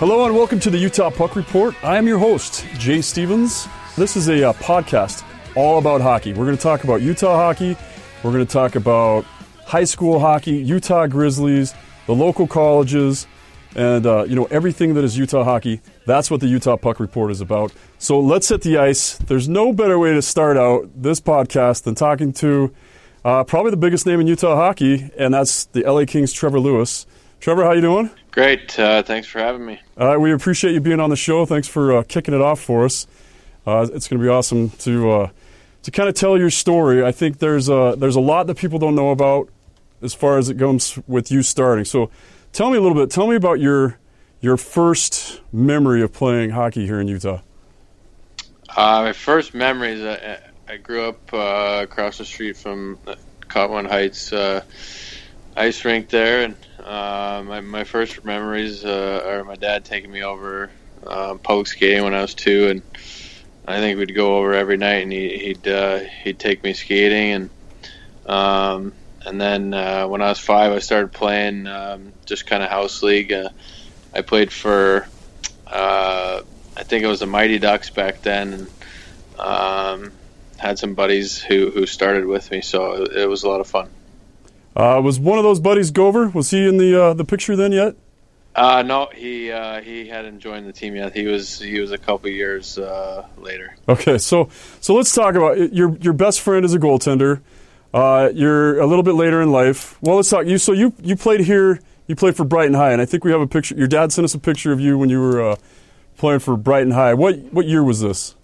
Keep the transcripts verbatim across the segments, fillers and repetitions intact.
Hello and welcome to the Utah Puck Report. I am your host, Jay Stevens. This is a uh, podcast all about hockey. We're going to talk about Utah hockey. We're going to talk about high school hockey, Utah Grizzlies, the local colleges, and uh, you know everything that is Utah hockey. That's what the Utah Puck Report is about. So let's hit the ice. There's no better way to start out this podcast than talking to uh, probably the biggest name in Utah hockey, and that's the L A Kings' Trevor Lewis. Trevor, how you doing? Great. Uh, thanks for having me. Uh, we appreciate you being on the show. Thanks for uh, kicking it off for us. Uh, it's going to be awesome to uh, to kind of tell your story. I think there's a, there's a lot that people don't know about as far as it comes with you starting. So tell me a little bit. Tell me about your your first memory of playing hockey here in Utah. Uh, my first memory is I, I grew up uh, across the street from Cotton Heights uh, ice rink there, and Uh, my, my first memories uh, are my dad taking me over uh, public skating when I was two, and I think we'd go over every night, and he, he'd uh, he'd take me skating, and um, and then uh, when I was five, I started playing um, just kind of house league. Uh, I played for uh, I think it was the Mighty Ducks back then, and um, had some buddies who, who started with me, so it, it was a lot of fun. Uh, was one of those buddies Gover? Was he in the uh, the picture then yet? Uh, no, he uh, he hadn't joined the team yet. He was he was a couple years uh, later. Okay, so so let's talk about it. your your best friend is a goaltender. Uh, you're a little bit later in life. Well, let's talk. You so you you played here. You played for Brighton High, and I think we have a picture. Your dad sent us a picture of you when you were uh, playing for Brighton High. What what year was this?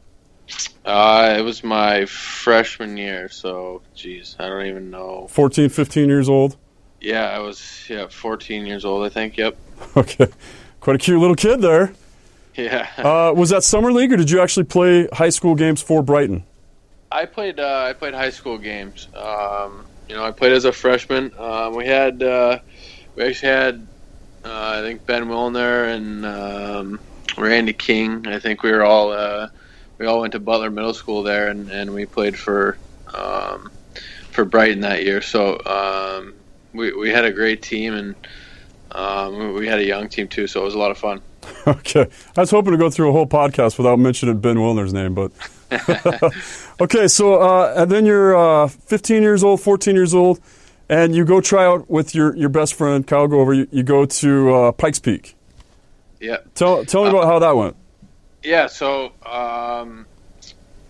Uh, it was my freshman year, so, geez, I don't even know. fourteen, fifteen years old? Yeah, I was yeah, fourteen years old, I think, yep. Okay. Quite a cute little kid there. Yeah. Uh, was that summer league, or did you actually play high school games for Brighton? I played uh, I played high school games. Um, you know, I played as a freshman. Um, we had, uh, we actually had, uh, I think, Ben Wilner and um, Randy King. I think we were all... Uh, We all went to Butler Middle School there, and, and we played for um, for Brighton that year. So um, we we had a great team, and um, we had a young team too. So it was a lot of fun. Okay, I was hoping to go through a whole podcast without mentioning Ben Wilner's name, but okay. So uh, and then you're uh, fifteen years old, fourteen years old, and you go try out with your, your best friend Kyle Gover. You, you go to uh, Pikes Peak. Yeah. Tell tell me about uh, how that went. Yeah, so um,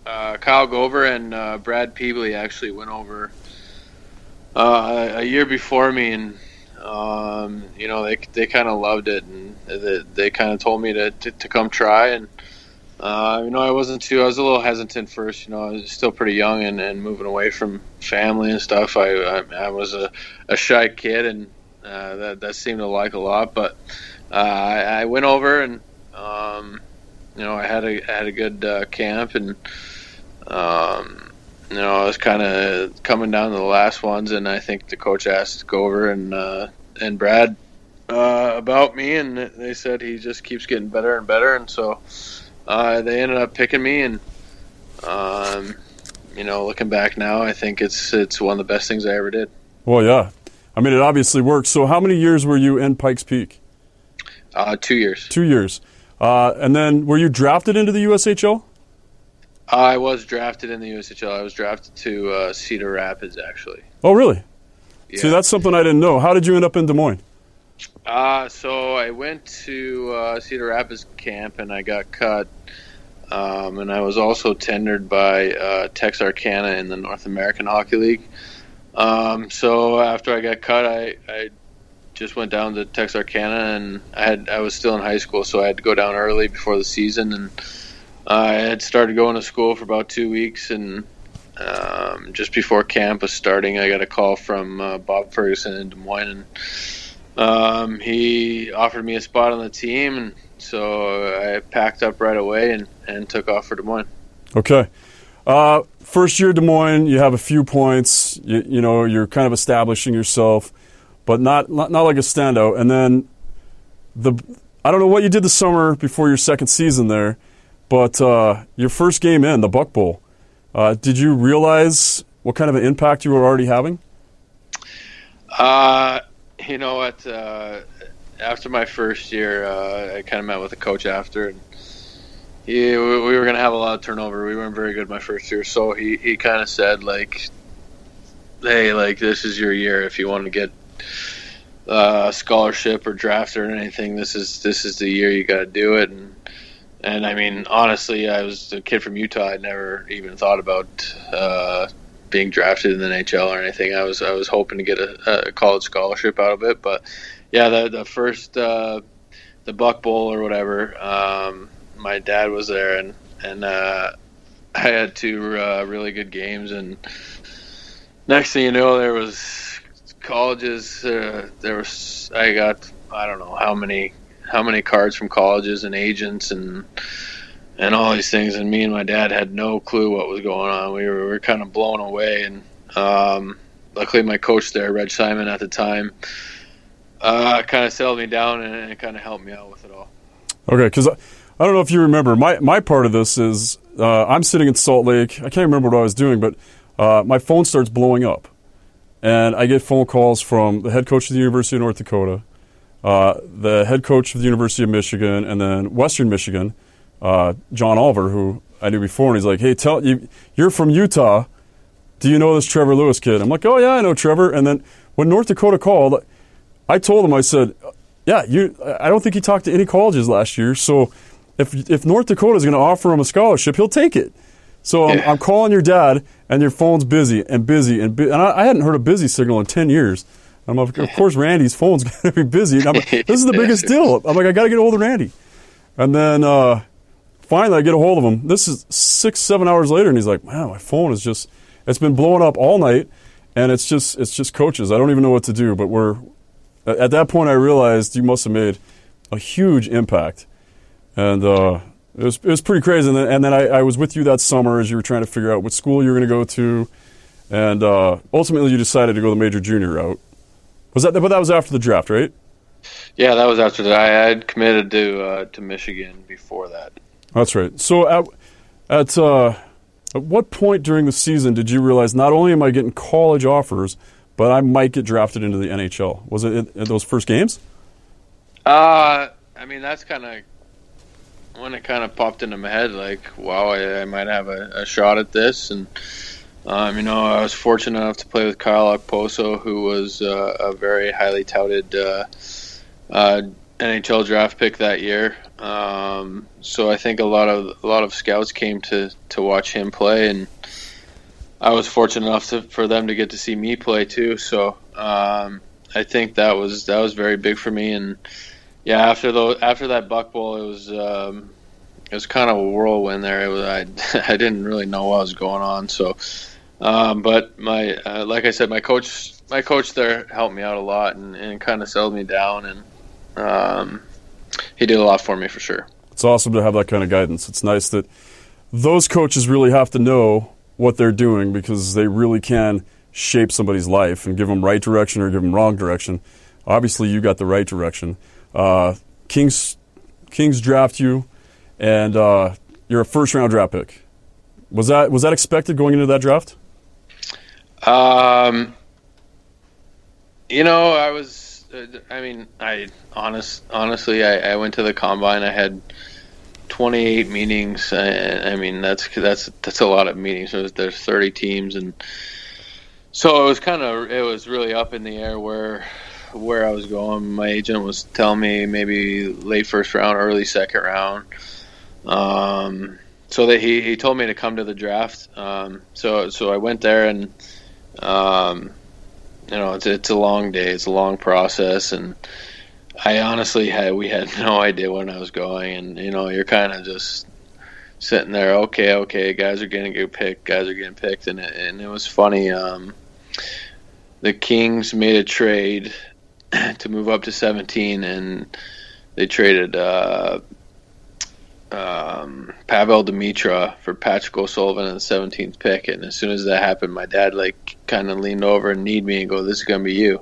uh, Kyle Gover and uh, Brad Peebley actually went over uh, a year before me, and um, you know they they kind of loved it, and they, they kind of told me to, to, to come try, and uh, you know I wasn't too I was a little hesitant first, you know I was still pretty young and, and moving away from family and stuff. I I, I was a, a shy kid, and uh, that that seemed to like a lot, but uh, I, I went over and. Um, You know, I had a I had a good uh, camp, and um, you know, I was kind of coming down to the last ones, and I think the coach asked Gover and uh, and Brad uh, about me, and they said he just keeps getting better and better, and so uh, they ended up picking me, and um, you know, looking back now, I think it's it's one of the best things I ever did. Well, yeah, I mean, it obviously worked. So, how many years were you in Pikes Peak? Uh, two years. Two years. Uh, and then, were you drafted into the U S H L? I was drafted in the U S H L. I was drafted to uh, Cedar Rapids, actually. Oh, really? Yeah. See, that's something I didn't know. How did you end up in Des Moines? Uh, so I went to uh, Cedar Rapids camp, and I got cut. Um, and I was also tendered by uh, Texarkana in the North American Hockey League. Um, so after I got cut, I... I just went down to Texarkana, and I had I was still in high school, so I had to go down early before the season, and I had started going to school for about two weeks, and um, just before camp was starting, I got a call from uh, Bob Ferguson in Des Moines, and Um, he offered me a spot on the team, and so I packed up right away and, and took off for Des Moines. Okay. Uh, first year Des Moines, you have a few points. You, you know, you're kind of establishing yourself, but not, not not like a standout. And then the I don't know what you did the summer before your second season there, but uh, your first game in, the Buck Bowl, uh, did you realize what kind of an impact you were already having? Uh, you know what, uh, after my first year, uh, I kind of met with the coach after, and he, we were going to have a lot of turnover. We weren't very good my first year, so he, he kind of said, like, hey, like, this is your year. If you want to get uh, a scholarship or draft or anything, this is this is the year you got to do it. And, and, I mean, honestly, I was a kid from Utah. I'd never even thought about uh being drafted in the N H L or anything. I was I was hoping to get a, a college scholarship out of it, but yeah, the the first uh, the Buck Bowl or whatever, um, my dad was there, and and uh, I had two uh, really good games, and next thing you know, there was colleges. Uh, there was I got I don't know how many how many cards from colleges and agents and. and all these things, and me and my dad had no clue what was going on. We were, we were kind of blown away, and um, luckily my coach there, Reg Simon at the time, uh, kind of settled me down and, and kind of helped me out with it all. Okay, because I, I don't know if you remember, my, my part of this is uh, I'm sitting in Salt Lake. I can't remember what I was doing, but uh, my phone starts blowing up, and I get phone calls from the head coach of the University of North Dakota, uh, the head coach of the University of Michigan, and then Western Michigan, Uh, John Oliver, who I knew before, and he's like, hey, tell you, you're from Utah. Do you know this Trevor Lewis kid? I'm like, oh, yeah, I know Trevor. And then when North Dakota called, I told him, I said, yeah, you. I don't think he talked to any colleges last year, so if if North Dakota is going to offer him a scholarship, he'll take it. So yeah. I'm, I'm calling your dad, and your phone's busy and busy. And bu- and I, I hadn't heard a busy signal in ten years. I'm like, of course, Randy's phone's going to be busy. And I'm like, this is the biggest deal. I'm like, I got to get a hold of Randy. And then... Uh, Finally, I get a hold of him. This is six, seven hours later, and he's like, "Man, my phone is just—it's been blowing up all night, and it's just—it's just coaches. I don't even know what to do." But we're at that point, I realized you must have made a huge impact, and uh, it was—it was pretty crazy. And then, and then I, I was with you that summer as you were trying to figure out what school you were going to go to, and uh, ultimately you decided to go the major junior route. Was that? But that was after the draft, right? Yeah, that was after that. I had committed to uh, to Michigan before that. That's right. So at at, uh, at what point during the season did you realize not only am I getting college offers, but I might get drafted into the N H L? Was it at those first games? Uh, I mean, that's kind of when it kind of popped into my head, like, wow, I, I might have a, a shot at this. And, um, you know, I was fortunate enough to play with Kyle Okposo, who was uh, a very highly touted uh, uh N H L draft pick that year, um, so I think a lot of a lot of scouts came to, to watch him play, and I was fortunate enough to, for them to get to see me play too. So um, I think that was that was very big for me, and yeah, after the after that Buck Bowl, it was um, it was kind of a whirlwind there. It was I I didn't really know what was going on. So, um, but my uh, like I said, my coach my coach there helped me out a lot and, and kind of settled me down and. Um, he did a lot for me for sure. It's awesome to have that kind of guidance. It's nice that those coaches really have to know what they're doing because they really can shape somebody's life and give them right direction or give them wrong direction. Obviously, you got the right direction. Uh, Kings Kings draft you, and uh, you're a first round draft pick. Was that was that expected going into that draft? Um, you know, I was. I mean, I honest, honestly, I, I went to the combine. I had twenty-eight meetings. I, I mean, that's that's that's a lot of meetings. There's, there's thirty teams, and so it was kind of it was really up in the air where where I was going. My agent was telling me maybe late first round, early second round. Um, so that he, he told me to come to the draft. Um, so so I went there and. Um, You know, it's it's a long day. It's a long process, and I honestly had we had no idea when I was going. And you know, you're kind of just sitting there. Okay, okay, guys are getting get picked. Guys are getting picked, and it, and it was funny. Um, the Kings made a trade to move up to seventeen, and they traded uh, um, Pavel Dimitra for Patrick O'Sullivan in the seventeenth pick. And as soon as that happened, my dad like kind of leaned over and kneed me and go, "This is gonna be you."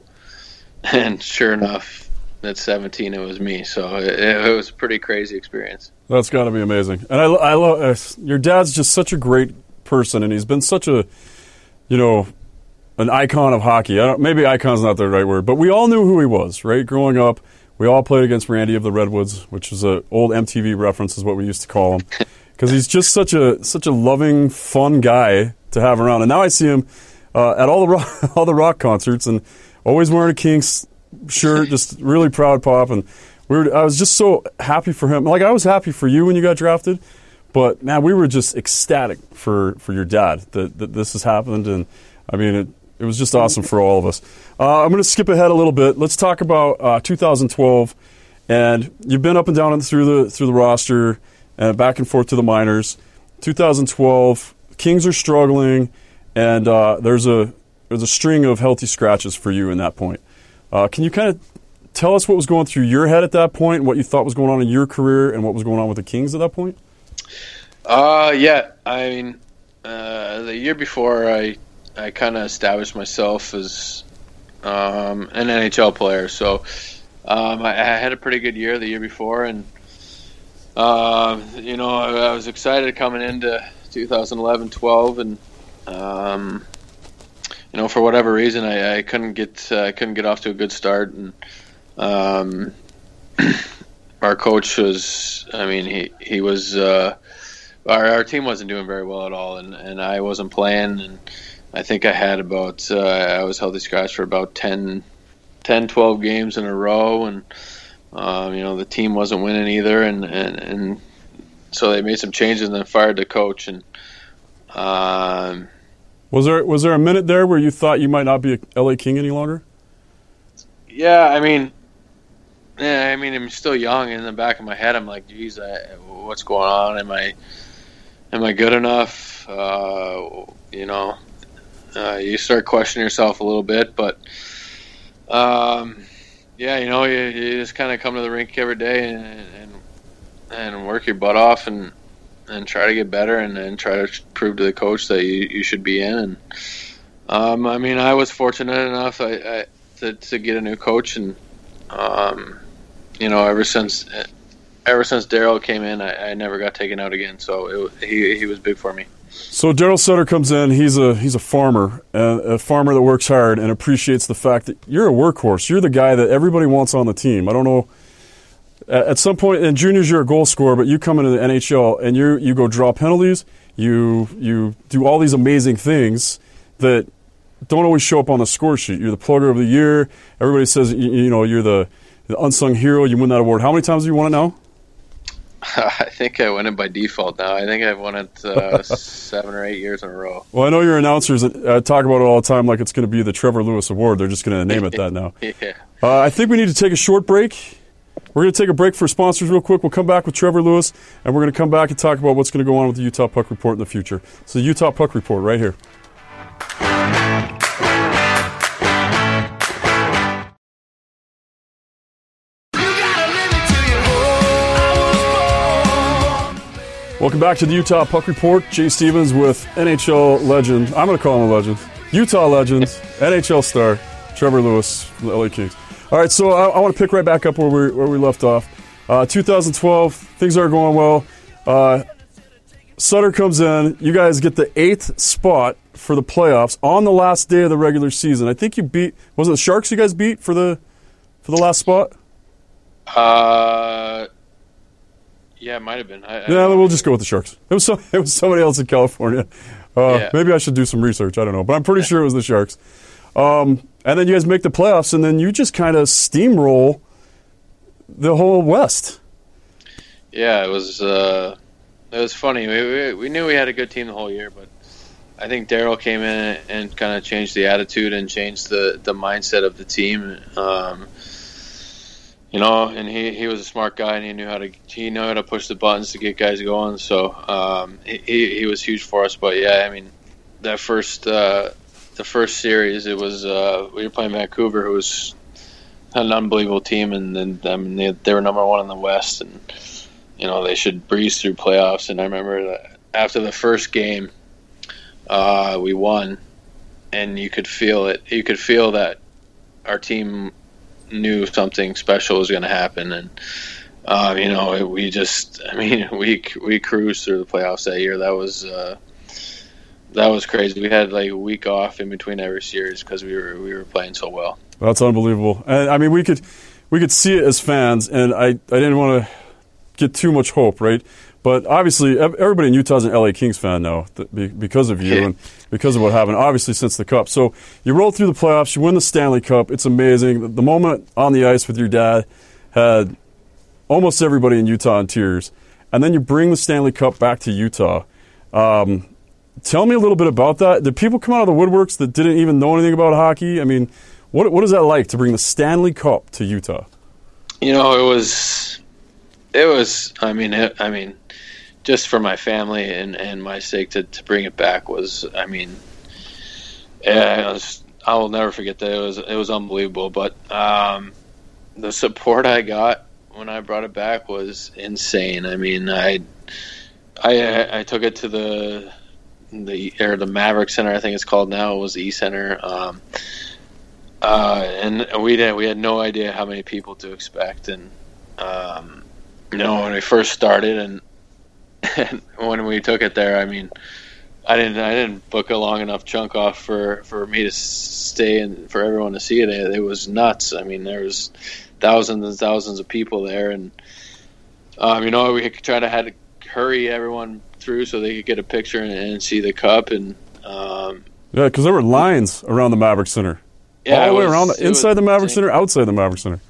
And sure enough, at seventeen, it was me. So it, it was a pretty crazy experience. That's got to be amazing. And I, I love uh, your dad's just such a great person, and he's been such a, you know, an icon of hockey. I don't, maybe icon's not the right word, but we all knew who he was, right? Growing up, we all played against Randy of the Redwoods, which is an old M T V reference, is what we used to call him, because he's just such a such a loving, fun guy to have around. And now I see him uh, at all the rock, all the rock concerts, and always wearing a Kings shirt, just really proud pop. And we were, I was just so happy for him. Like, I was happy for you when you got drafted, but man, we were just ecstatic for, for your dad that, that this has happened. And I mean, it, it was just awesome for all of us. Uh, I'm going to skip ahead a little bit. Let's talk about uh, two thousand twelve. And you've been up and down and through the through the roster and back and forth to the minors. two thousand twelve, Kings are struggling, and uh, there's a there's a string of healthy scratches for you in that point. Uh, can you kind of tell us what was going through your head at that point, and what you thought was going on in your career, and what was going on with the Kings at that point? Uh, yeah, I mean, uh, the year before, I I kind of established myself as um, an N H L player, so um, I, I had a pretty good year the year before, and uh, you know, I, I was excited coming into two thousand eleven twelve, and um, you know, for whatever reason, I, I couldn't get uh, I couldn't get off to a good start, and um, our coach was, I mean, he he was uh, our our team wasn't doing very well at all, and, and I wasn't playing, and I think I had about uh, I was healthy scratch for about ten, ten, twelve games in a row, and um, you know, the team wasn't winning either, and, and, and so they made some changes and then fired the coach, and. Um, Was there was there a minute there where you thought you might not be a L A King any longer? Yeah, I mean, yeah, I mean, I'm still young. In the back of my head, I'm like, geez, I, what's going on? Am I, am I good enough? Uh, you know, uh, you start questioning yourself a little bit, but, um, yeah, you know, you, you just kind of come to the rink every day and and, and work your butt off and. and try to get better and then try to prove to the coach that you, you should be in. And um, I mean, I was fortunate enough I, I, to, to get a new coach. And, um, you know, ever since ever since Daryl came in, I, I never got taken out again. So it, he he was big for me. So Daryl Sutter comes in. He's a, he's a farmer, a farmer that works hard and appreciates the fact that you're a workhorse. You're the guy that everybody wants on the team. I don't know. At some point in juniors, you're a goal scorer, but you come into the N H L and you you go draw penalties, you you do all these amazing things that don't always show up on the score sheet. You're the plugger of the year. Everybody says you, you know you're the, the unsung hero. You win that award. How many times have you won it now? I think I win it by default now. I think I've won it uh, seven or eight years in a row. Well, I know your announcers uh, talk about it all the time like it's going to be the Trevor Lewis Award. They're just going to name it that now. Yeah. Uh, I think we need to take a short break. We're going to take a break for sponsors real quick. We'll come back with Trevor Lewis, and we're going to come back and talk about what's going to go on with the Utah Puck Report in the future. So the Utah Puck Report right here. Welcome back to the Utah Puck Report. Jay Stevens with N H L legend. I'm going to call him a legend. Utah legend, N H L star, Trevor Lewis from the L A Kings. All right, so I, I want to pick right back up where we where we left off. Uh, two thousand twelve, things are going well. Uh, Sutter comes in. You guys get the eighth spot for the playoffs on the last day of the regular season. I think you beat was it the Sharks? You guys beat for the for the last spot. Uh, yeah, it might have been. I, I yeah, we'll just go with the Sharks. It was some, it was somebody else in California. Uh, yeah. Maybe I should do some research. I don't know, but I'm pretty sure it was the Sharks. Um, and then you guys make the playoffs, and then you just kind of steamroll the whole West. Yeah, it was uh, it was funny. We, we we knew we had a good team the whole year, but I think Daryl came in and kind of changed the attitude and changed the, the mindset of the team. Um, you know, and he, he was a smart guy, and he knew how to he knew how to push the buttons to get guys going. So um, he he was huge for us. But yeah, I mean, that first. Uh, The first series, it was uh, we were playing Vancouver, who was an unbelievable team, and then I mean, they, they were number one in the West, and you know they should breeze through playoffs. And I remember that after the first game, uh, we won, and you could feel it. You could feel that our team knew something special was going to happen, and uh, you know it, we just, I mean, we we cruised through the playoffs that year. That was. Uh, That was crazy. We had like a week off in between every series because we were we were playing so well. That's unbelievable. And I mean, we could we could see it as fans, and I, I didn't want to get too much hope, right? But obviously, everybody in Utah is an L A Kings fan now because of you and because of what happened, obviously, since the Cup. So you roll through the playoffs, you win the Stanley Cup. It's amazing. The moment on the ice with your dad had almost everybody in Utah in tears. And then you bring the Stanley Cup back to Utah. Um Tell me a little bit about that. Did people come out of the woodworks that didn't even know anything about hockey? I mean, what what is that like to bring the Stanley Cup to Utah? You know, it was, it was. I mean, it, I mean, just for my family and, and my sake to, to bring it back was. I mean, yeah, it was, I will never forget that. It was it was unbelievable. But um, the support I got when I brought it back was insane. I mean, I I I took it to the. The or the Maverick Center, I think it's called now, was the E-Center, um, uh, and we did we had no idea how many people to expect, and um, you know when we first started, and, and when we took it there, I mean, I didn't I didn't book a long enough chunk off for, for me to stay and for everyone to see it. It was nuts. I mean, there was thousands and thousands of people there, and um, you know we tried to had to hurry everyone through so they could get a picture and, and see the cup, and um yeah, because there were lines around the Maverick Center, yeah, all the way was, around the, inside the Maverick insane. Center, outside the Maverick Center.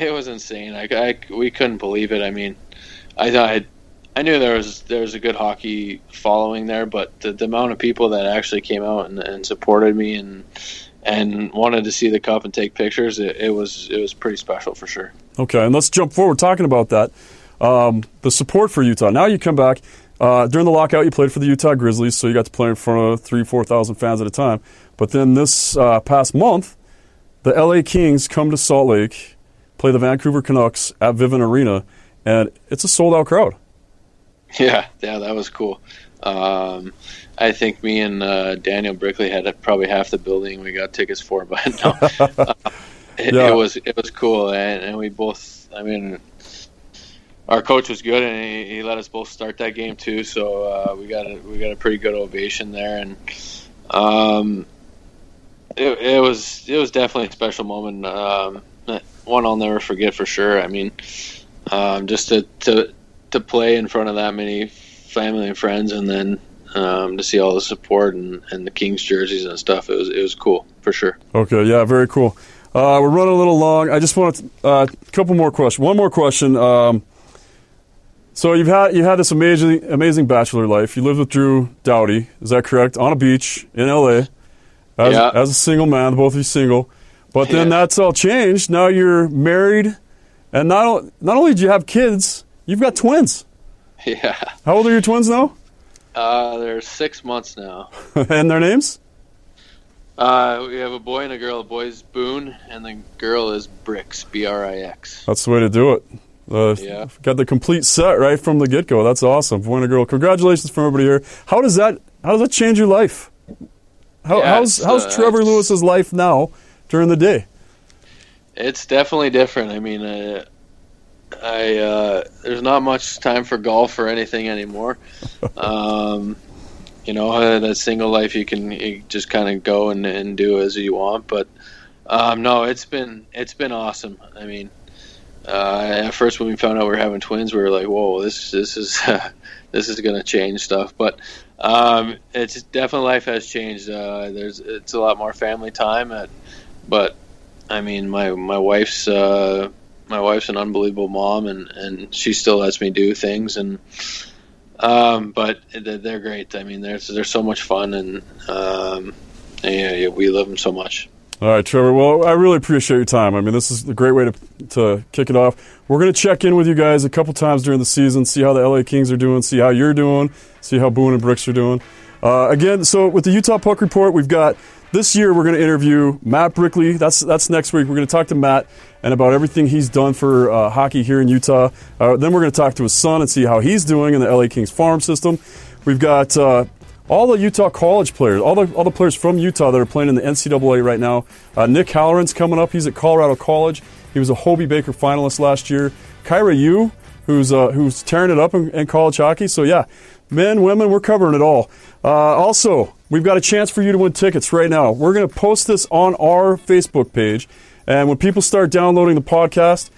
It was insane. I, I we couldn't believe it. I mean, I thought I knew there was there was a good hockey following there, but the, the amount of people that actually came out and, and supported me and and wanted to see the cup and take pictures, it, it was it was pretty special for sure. Okay, and let's jump forward talking about that. Um, the support for Utah. Now you come back. Uh, during the lockout, you played for the Utah Grizzlies, so you got to play in front of three, four thousand fans at a time. But then this uh, past month, the L A Kings come to Salt Lake, play the Vancouver Canucks at Vivint Arena, and it's a sold-out crowd. Yeah, yeah, that was cool. Um, I think me and uh, Daniel Brickley had probably half the building we got tickets for, but no, uh, it, yeah. it was it was cool, and, and we both, I mean. Our coach was good, and he, he let us both start that game too. So uh, we got a, we got a pretty good ovation there, and um, it, it was it was definitely a special moment, um, one I'll never forget for sure. I mean, um, just to, to to play in front of that many family and friends, and then um, to see all the support and, and the Kings jerseys and stuff, it was it was cool for sure. Okay, yeah, very cool. Uh, we're running a little long. I just want a uh, couple more questions. One more question. Um, So you've had you had this amazing amazing bachelor life. You lived with Drew Doughty, is that correct? On a beach in L A as, yeah. as a single man, both of you single. But then yeah. that's all changed. Now you're married, and not not only do you have kids, you've got twins. Yeah. How old are your twins now? Uh, they're six months now. And their names? Uh, we have a boy and a girl. The boy's Boone, and the girl is Brix, B R I X. That's the way to do it. Uh, yeah. Got the complete set right from the get-go. That's awesome. Boy and a girl. Congratulations from everybody here. How does that How does that change your life? How, yeah, how's How's uh, Trevor Lewis's life now during the day? It's definitely different. I mean, uh, I uh, there's not much time for golf or anything anymore. um, you know, uh, that single life you can you just kind of go and, and do as you want. But um, no, it's been it's been awesome. I mean. Uh, at first, when we found out we were having twins, we were like, "Whoa, this this is uh, this is going to change stuff." But um, it's definitely life has changed. Uh, there's it's a lot more family time. At, but I mean, my my wife's uh, my wife's an unbelievable mom, and, and she still lets me do things. And um, but they're great. I mean, there's there's so much fun, and um, yeah, we love them so much. All right, Trevor. Well, I really appreciate your time. I mean, this is a great way to to kick it off. We're going to check in with you guys a couple times during the season, see how the L A Kings are doing, see how you're doing, see how Boone and Bricks are doing. Uh, again, so with the Utah Puck Report, we've got This year we're going to interview Matt Brickley. That's that's next week. We're going to talk to Matt and about everything he's done for uh, hockey here in Utah. Uh, then we're going to talk to his son and see how he's doing in the L A Kings farm system. We've got uh, all the Utah college players, all the all the players from Utah that are playing in the N C double A right now. Uh, Nick Halloran's coming up. He's at Colorado College. He was a Hobey Baker finalist last year. Kyra Yu, who's uh, who's tearing it up in, in college hockey. So yeah, men, women, we're covering it all. Uh, also, we've got a chance for you to win tickets right now. We're going to post this on our Facebook page, and when people start downloading the podcast,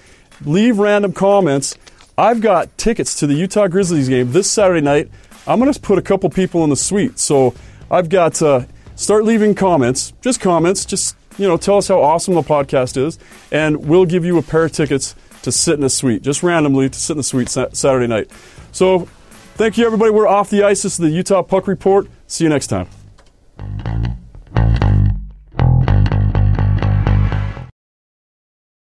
leave random comments. I've got tickets to the Utah Grizzlies game this Saturday night. I'm going to put a couple people in the suite, so I've got uh, start leaving comments, just comments, just you know, tell us how awesome the podcast is, and we'll give you a pair of tickets to sit in a suite, just randomly to sit in a suite Saturday night. So, thank you, everybody. We're off the ice. This is the Utah Puck Report. See you next time.